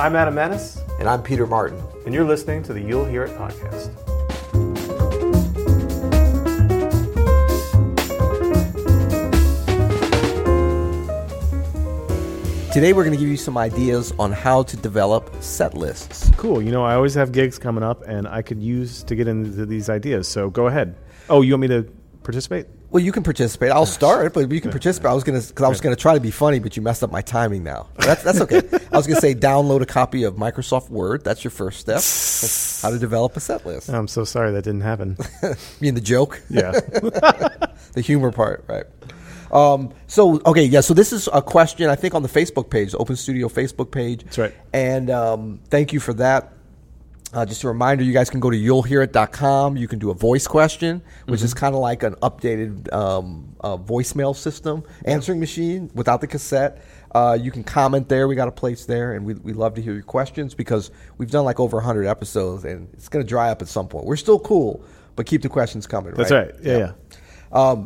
I'm Adam Menes. And I'm Peter Martin. And you're listening to the You'll Hear It podcast. Today we're going to give you some ideas on how to develop set lists. Cool. You know, I always have gigs coming up and I could use to get into these ideas. So go ahead. Oh, you want me to participate? Well, you can participate. I'll start, but you can participate. I was going to try to be funny, but you messed up my timing now. That's okay. I was going to say download a copy of Microsoft Word. That's your first step. That's how to develop a set list. I'm so sorry that didn't happen. You mean the joke? Yeah. The humor part, right. So this is a question, I think, on the Facebook page, the Open Studio Facebook page. That's right. And thank you for that. Just a reminder, you guys can go to you'llhearit.com. You can do a voice question, which is kind of like an updated voicemail system, answering machine without the cassette. You can comment there. We got a place there, and we love to hear your questions because we've done like over 100 episodes, and it's going to dry up at some point. We're still cool, but keep the questions coming, right? That's right. Yeah.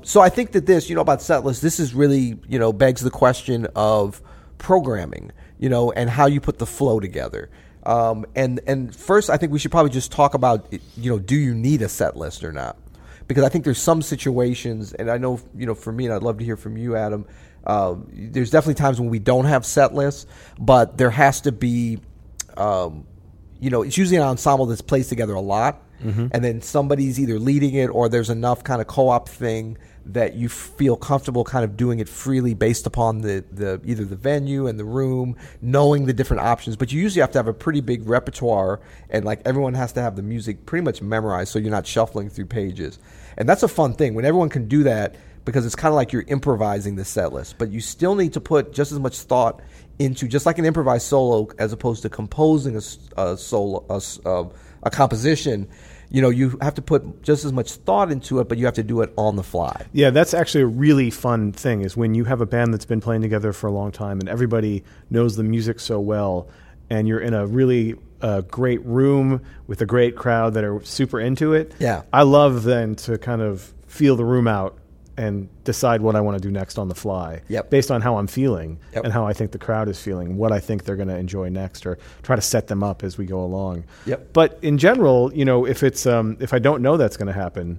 So I think that this, about set lists, this is really, begs the question of programming, and how you put the flow together. And first, I think we should probably just talk about, do you need a set list or not? Because I think there's some situations, and I know, for me, and I'd love to hear from you, Adam, there's definitely times when we don't have set lists, but there has to be, it's usually an ensemble that's placed together a lot. Mm-hmm. And then somebody's either leading it or there's enough kind of co-op thing that you feel comfortable kind of doing it freely based upon the either the venue and the room, knowing the different options. But you usually have to have a pretty big repertoire and like everyone has to have the music pretty much memorized so you're not shuffling through pages. And that's a fun thing when everyone can do that because it's kind of like you're improvising the set list. But you still need to put just as much thought into just like an improvised solo as opposed to composing a composition, you have to put just as much thought into it, but you have to do it on the fly. Yeah, that's actually a really fun thing is when you have a band that's been playing together for a long time and everybody knows the music so well and you're in a really great room with a great crowd that are super into it. Yeah. I love then to kind of feel the room out and decide what I want to do next on the fly based on how I'm feeling and how I think the crowd is feeling, what I think they're going to enjoy next or try to set them up as we go along. Yep. But in general, if it's if I don't know that's going to happen,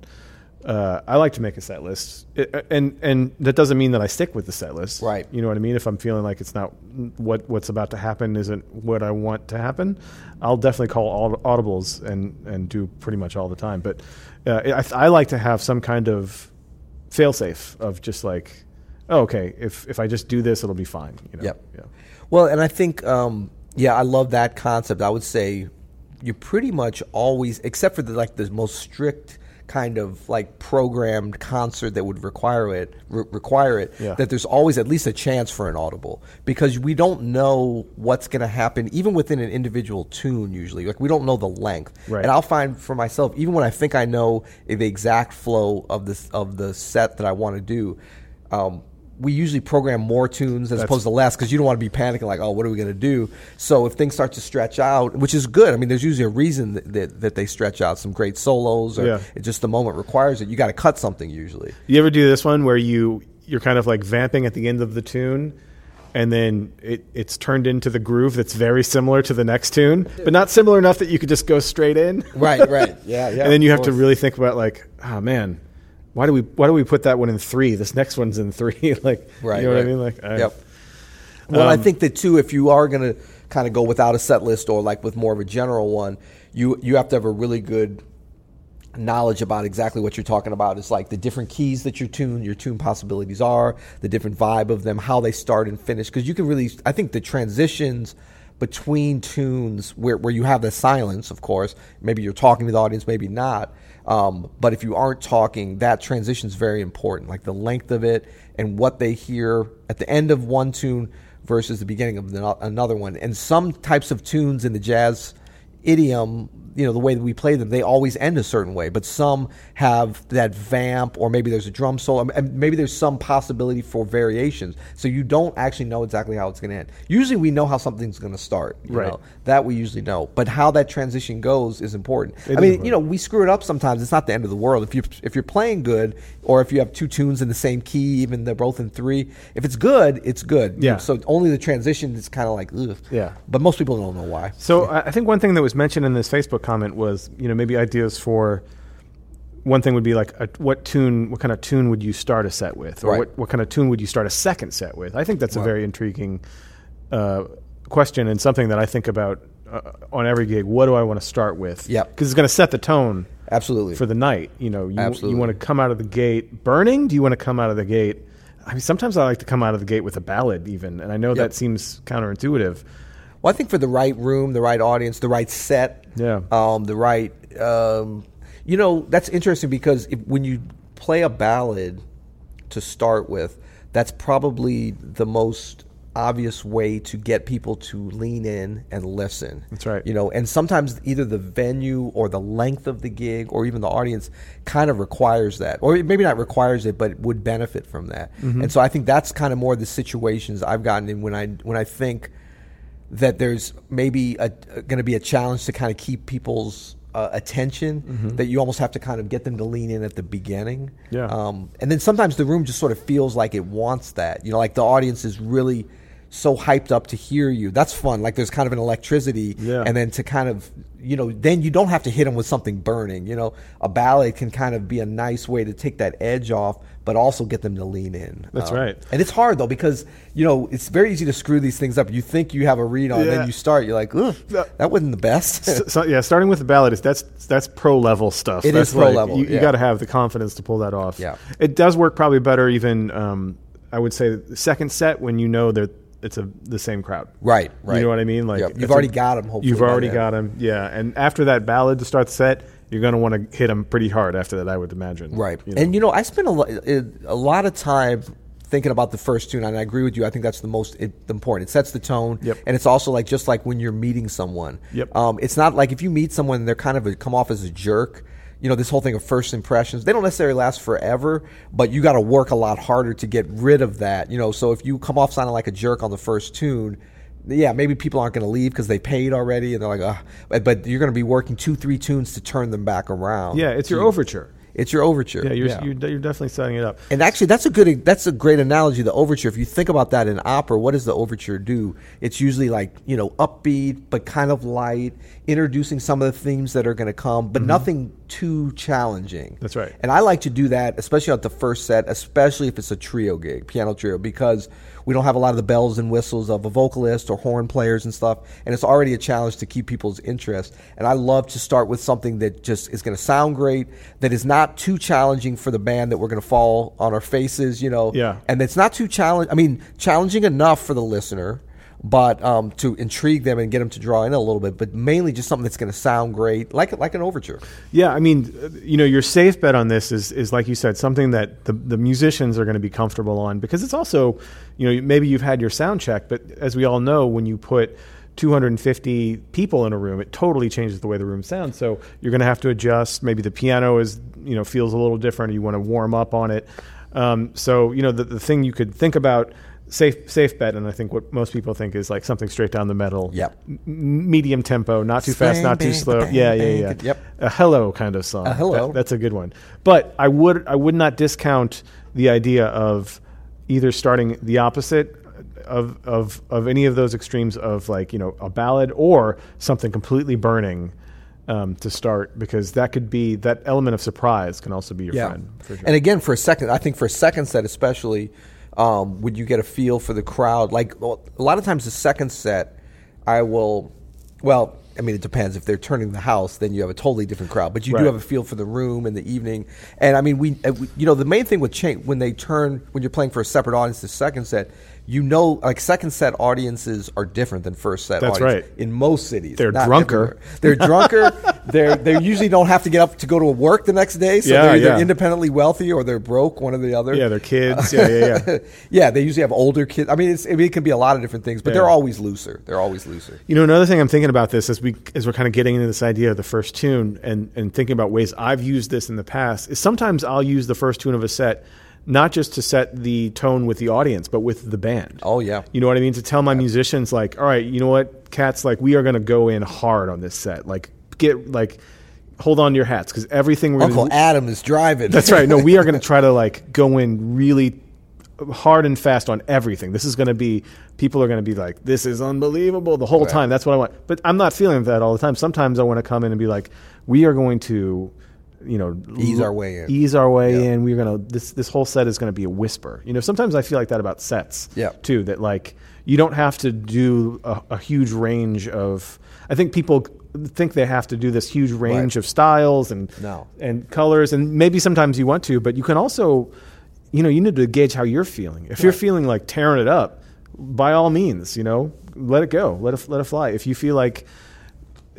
I like to make a set list. And that doesn't mean that I stick with the set list. Right. You know what I mean? If I'm feeling like it's not what's about to happen isn't what I want to happen, I'll definitely call audibles and do pretty much all the time. But I like to have some kind of fail-safe of just like, oh, okay, if I just do this, it'll be fine. Yeah. Well, and I think, I love that concept. I would say you're pretty much always, except for the most strict kind of like programmed concert that would require it, that there's always at least a chance for an audible because we don't know what's going to happen even within an individual tune usually. Like we don't know the length. Right. And I'll find for myself, even when I think I know the exact flow of the set that I want to do, we usually program more tunes as opposed to less because you don't want to be panicking like, oh, what are we going to do? So if things start to stretch out, which is good. I mean, there's usually a reason that they stretch out, some great solos or just the moment requires it. You got to cut something usually. You ever do this one where you're kind of like vamping at the end of the tune and then it's turned into the groove that's very similar to the next tune, but not similar enough that you could just go straight in? Right. Yeah. And then you have to really think about like, oh, man. Why do we put that one in 3? This next one's in 3. What I mean? Well, I think that too, if you are going to kind of go without a set list or like with more of a general one, you have to have a really good knowledge about exactly what you're talking about. It's like the different keys that your tune possibilities are, the different vibe of them, how they start and finish. Because you can really, I think the transitions between tunes where you have the silence, of course, maybe you're talking to the audience, maybe not. But if you aren't talking, that transition is very important, like the length of it and what they hear at the end of one tune versus the beginning of another one. And some types of tunes in the jazz idiom, you know, the way that we play them, they always end a certain way. But some have that vamp, or maybe there's a drum solo, and maybe there's some possibility for variations. So you don't actually know exactly how it's going to end. Usually we know how something's going to start. You know? That we usually know. But how that transition goes is important. I mean, you know, we screw it up sometimes. It's not the end of the world. If you're playing good, or if you have two tunes in the same key, even they're both in three, if it's good, it's good. Yeah. So only the transition is kind of like, ugh. Yeah. But most people don't know why. So yeah. I think one thing that was mentioned in this Facebook comment was, you know, maybe ideas for, one thing would be like what kind of tune would you start a set with, or what kind of tune would you start a second set with? I think that's a very intriguing question, and something that I think about on every gig. What do I want to start with? Yeah, because it's going to set the tone absolutely for the night. You know, you want to come out of the gate burning. Do you want to come out of the gate? I mean, sometimes I like to come out of the gate with a ballad, even, and I know that seems counterintuitive. Well, I think for the right room, the right audience, the right set, the right, you know, that's interesting, because when you play a ballad to start with, that's probably the most obvious way to get people to lean in and listen. That's right. You know, and sometimes either the venue or the length of the gig or even the audience kind of requires that, or maybe not requires it, but it would benefit from that. Mm-hmm. And so I think that's kind of more the situations I've gotten in when I think that there's maybe going to be a challenge to kind of keep people's attention, mm-hmm. that you almost have to kind of get them to lean in at the beginning. Yeah. And then sometimes the room just sort of feels like it wants that. You know, like the audience is really so hyped up to hear you. That's fun. Like there's kind of an electricity. Yeah. And then to kind of, you know, then you don't have to hit them with something burning. You know, a ballad can kind of be a nice way to take that edge off, but also get them to lean in. That's right. And it's hard, though, because, you know, it's very easy to screw these things up. You think you have a read on, then you start. You're like, ugh, that wasn't the best. so, starting with the ballad, that's pro-level stuff. That's pro-level. You got to have the confidence to pull that off. Yeah. It does work probably better even, I would say, the second set when you know that it's the same crowd. Right. You know what I mean? Like you've already got them, hopefully. You've already got them, yeah. And after that ballad to start the set, you're going to want to hit them pretty hard after that, I would imagine. Right. You know? And, you know, I spent a lot of time thinking about the first tune, and I agree with you. I think that's the most important. It sets the tone, and it's also like just like when you're meeting someone. Yep. It's not like if you meet someone and they're kind of come off as a jerk. You know, this whole thing of first impressions, they don't necessarily last forever, but you got to work a lot harder to get rid of that. You know, so if you come off sounding like a jerk on the first tune, maybe people aren't going to leave because they paid already and they're like, ugh. But you're going to be working 2-3 tunes to turn them back around. Yeah, it's your overture. It's your overture. Yeah, you're definitely setting it up. And actually, that's a great analogy, the overture. If you think about that in opera, what does the overture do? It's usually like, you know, upbeat, but kind of light, introducing some of the themes that are going to come, but nothing too challenging. That's right. And I like to do that, especially at the first set, especially if it's a trio gig, piano trio, because we don't have a lot of the bells and whistles of a vocalist or horn players and stuff, and it's already a challenge to keep people's interest. And I love to start with something that just is going to sound great, that is not too challenging for the band, that we're going to fall on our faces, you know. Yeah. And it's not too challenging enough for the listener, but to intrigue them and get them to draw in a little bit, but mainly just something that's going to sound great, like an overture. Yeah, I mean, you know, your safe bet on this is like you said, something that the musicians are going to be comfortable on, because it's also, you know, maybe you've had your sound check, but as we all know, when you put 250 people in a room, it totally changes the way the room sounds. So you're going to have to adjust. Maybe the piano is, you know, feels a little different. You want to warm up on it. So, you know, the thing you could think about, Safe bet, and I think what most people think is like something straight down the middle. Yep. Medium tempo, not too fast, not too slow. Yeah. Yep. A hello kind of song. That's a good one. But I would not discount the idea of either starting the opposite of any of those extremes of, like, you know, a ballad or something completely burning. To start, because that could be, that element of surprise can also be your friend. For sure. And again, for a second set especially, would you get a feel for the crowd? Like, a lot of times the second set, it depends. If they're turning the house, then you have a totally different crowd. But you do have a feel for the room and the evening. And I mean, we you know, the main thing with when you're playing for a separate audience, the second set, you know, like second set audiences are different than first set audiences. Right. In most cities. They're drunker. They usually don't have to get up to go to work the next day. So they're either independently wealthy or they're broke, one or the other. Yeah, they're kids. Yeah, they usually have older kids. I mean, it can be a lot of different things, but they're always looser. You know, another thing I'm thinking about this as we're kind of getting into this idea of the first tune and thinking about ways I've used this in the past is sometimes I'll use the first tune of a set not just to set the tone with the audience, but with the band. Oh, yeah. You know what I mean? To tell my musicians, like, all right, you know what, cats, like, we are going to go in hard on this set. Like, get, like, hold on to your hats, because everything we're going to do. Uncle Adam is driving. That's right. No, we are going to try to, like, go in really hard and fast on everything. This is going to be, people are going to be like, this is unbelievable the whole time. That's what I want. But I'm not feeling that all the time. Sometimes I want to come in and be like, we are going to, you know, ease our way in. We're going to, this whole set is going to be a whisper. You know, sometimes I feel like that about sets too, that like you don't have to do a huge range of, I think people think they have to do this huge range of styles and colors. And maybe sometimes you want to, but you can also, you know, you need to gauge how you're feeling. If you're feeling like tearing it up, by all means, you know, let it go, let it fly. If you feel like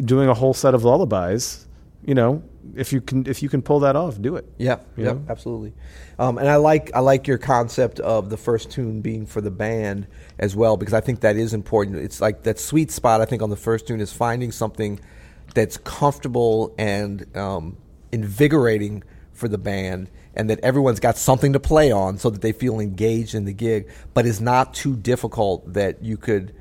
doing a whole set of lullabies, you know, if you can pull that off, do it. Yeah, yeah, absolutely. And I like your concept of the first tune being for the band as well, because I think that is important. It's like that sweet spot, I think, on the first tune is finding something that's comfortable and invigorating for the band, and that everyone's got something to play on so that they feel engaged in the gig, but is not too difficult that you could,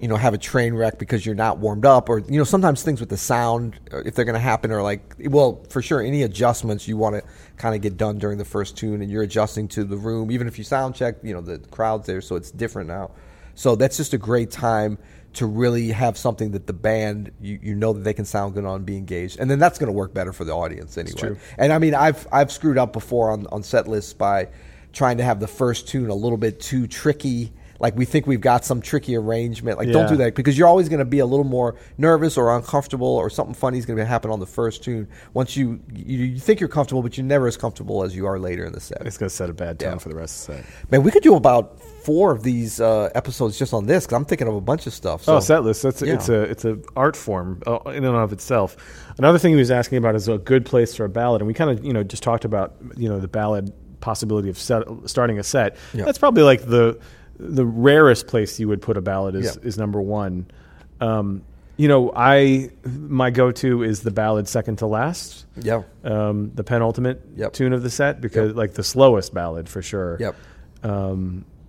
you know, have a train wreck because you're not warmed up, or, you know, sometimes things with the sound, if they're going to happen, are like, well, for sure, any adjustments you want to kind of get done during the first tune, and you're adjusting to the room, even if you sound check, you know, the crowd's there, so it's different now. So that's just a great time to really have something that the band, you know that they can sound good on, be engaged, and then that's going to work better for the audience anyway. It's true. And I mean, I've screwed up before on set lists by trying to have the first tune a little bit too tricky. Like, we think we've got some tricky arrangement. Like, don't do that, because you're always going to be a little more nervous or uncomfortable, or something funny is going to happen on the first tune. Once you think you're comfortable, but you're never as comfortable as you are later in the set. It's going to set a bad tone for the rest of the set. Man, we could do about 4 of these episodes just on this, because I'm thinking of a bunch of stuff. So. Oh, set list. It's a art form in and of itself. Another thing he was asking about is a good place for a ballad, and we kind of, you know, just talked about, you know, the ballad possibility of starting a set. Yep. That's probably like the rarest place you would put a ballad is number 1. You know, my go-to is the ballad second to last. Yeah. The penultimate tune of the set, because like the slowest ballad for sure. Yep.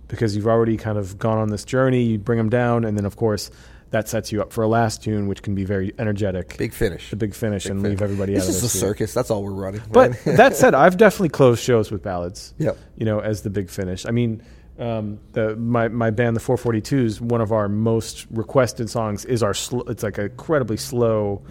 Because you've already kind of gone on this journey, you bring them down, and then of course that sets you up for a last tune, which can be very energetic. Big finish. The big finish, leave everybody out of it. This is a circus. That's all we're running. But that said, I've definitely closed shows with ballads, you know, as the big finish. I mean, my band, the 442s, one of our most requested songs is it's like an incredibly slow,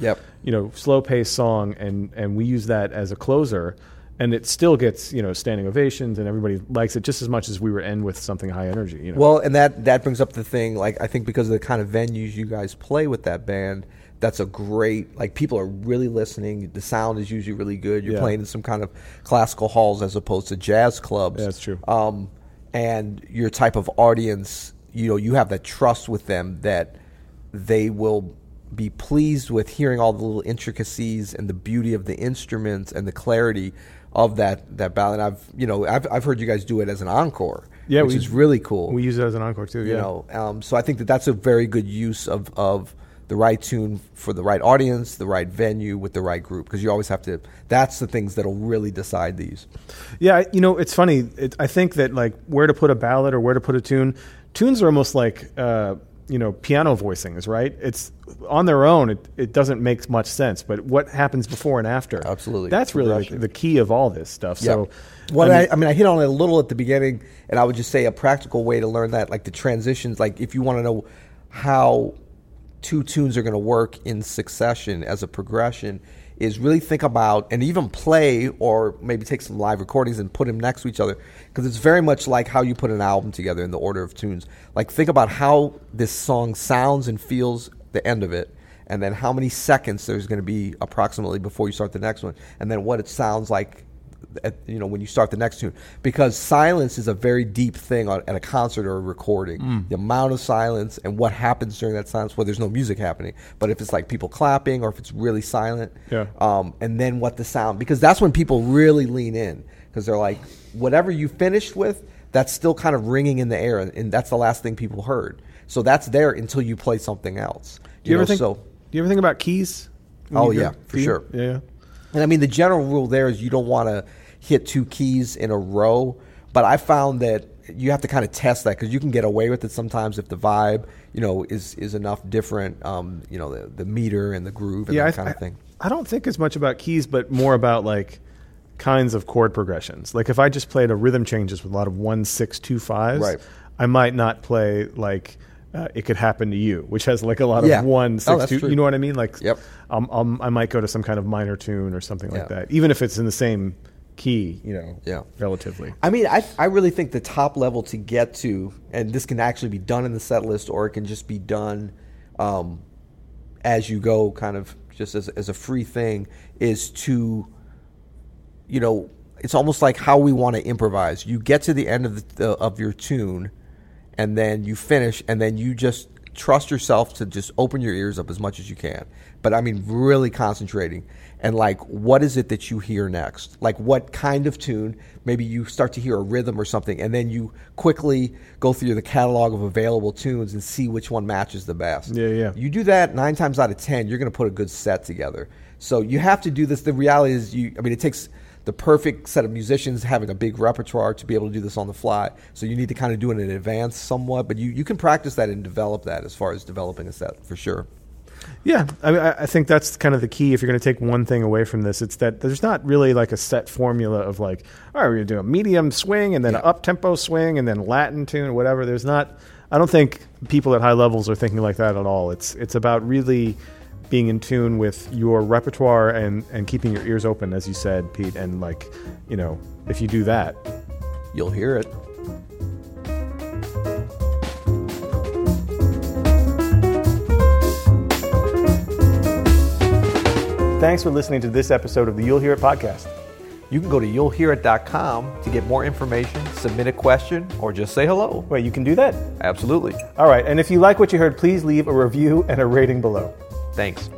you know, slow-paced song, and we use that as a closer. And it still gets, you know, standing ovations, and everybody likes it just as much as we would end with something high energy. You know? Well, and that brings up the thing, like, I think because of the kind of venues you guys play with that band, that's a great, like, people are really listening. The sound is usually really good. You're playing in some kind of classical halls as opposed to jazz clubs. Yeah, that's true. And your type of audience, you know, you have that trust with them that they will be pleased with hearing all the little intricacies and the beauty of the instruments and the clarity of that ballad. I've heard you guys do it as an encore, which is really cool. We use it as an encore too, you know. So I think that's a very good use of the right tune for the right audience, the right venue, with the right group, because you always have to. That's the things that'll really decide these. Yeah, you know, it's funny. I think that, like, where to put a ballad or where to put a tune. Tunes are almost like you know, piano voicings, right? It's on their own. It doesn't make much sense, but what happens before and after? Absolutely. That's really like the key of all this stuff. Yep. So what I hit on it a little at the beginning, and I would just say a practical way to learn that, like the transitions, like if you want to know how two tunes are going to work in succession as a progression, is really think about and even play, or maybe take some live recordings and put them next to each other, because it's very much like how you put an album together in the order of tunes. Like, think about how this song sounds and feels the end of it, and then how many seconds there's going to be approximately before you start the next one, and then what it sounds like when you start the next tune, because silence is a very deep thing at a concert or a recording. The amount of silence and what happens during that silence. Well, there's no music happening, but if it's like people clapping or if it's really silent, and then what the sound, because that's when people really lean in, because they're like, whatever you finished with, that's still kind of ringing in the air, and that's the last thing people heard. So that's there until you play something else. Do you ever think about keys? Oh, yeah, for sure. Yeah. And I mean, the general rule there is you don't want to hit two keys in a row, but I found that you have to kind of test that, because you can get away with it sometimes if the vibe, is enough different, the meter and the groove and that kind of thing. I don't think as much about keys, but more about like kinds of chord progressions. Like if I just played a rhythm changes with a lot of 1, 6, 2, 5s, right, I might not play like It Could Happen to You, which has like a lot of 1, 6, 2. True. You know what I mean? Like, I might go to some kind of minor tune or something like that, even if it's in the same key, relatively. I mean, I really think the top level to get to, and this can actually be done in the set list, or it can just be done as you go, kind of just as a free thing, is to, it's almost like how we want to improvise. You get to the end of your tune, and then you finish, and then you just trust yourself to just open your ears up as much as you can. But I mean, really concentrating. And like, what is it that you hear next? Like, what kind of tune? Maybe you start to hear a rhythm or something, and then you quickly go through the catalog of available tunes and see which one matches the best. Yeah. You do that 9 times out of 10, you're going to put a good set together. So you have to do this. The reality is, it takes the perfect set of musicians having a big repertoire to be able to do this on the fly. So you need to kind of do it in advance somewhat, but you can practice that and develop that as far as developing a set, for sure. Yeah, I think that's kind of the key. If you're going to take one thing away from this, it's that there's not really like a set formula of like, all right, we're going to do a medium swing and then an up-tempo swing and then Latin tune or whatever. There's not, I don't think people at high levels are thinking like that at all. It's about really being in tune with your repertoire and keeping your ears open, as you said, Pete. And like, if you do that, you'll hear it. Thanks for listening to this episode of the You'll Hear It podcast. You can go to you'llhearit.com to get more information, submit a question, or just say hello. Wait, you can do that? Absolutely. All right. And if you like what you heard, please leave a review and a rating below. Thanks.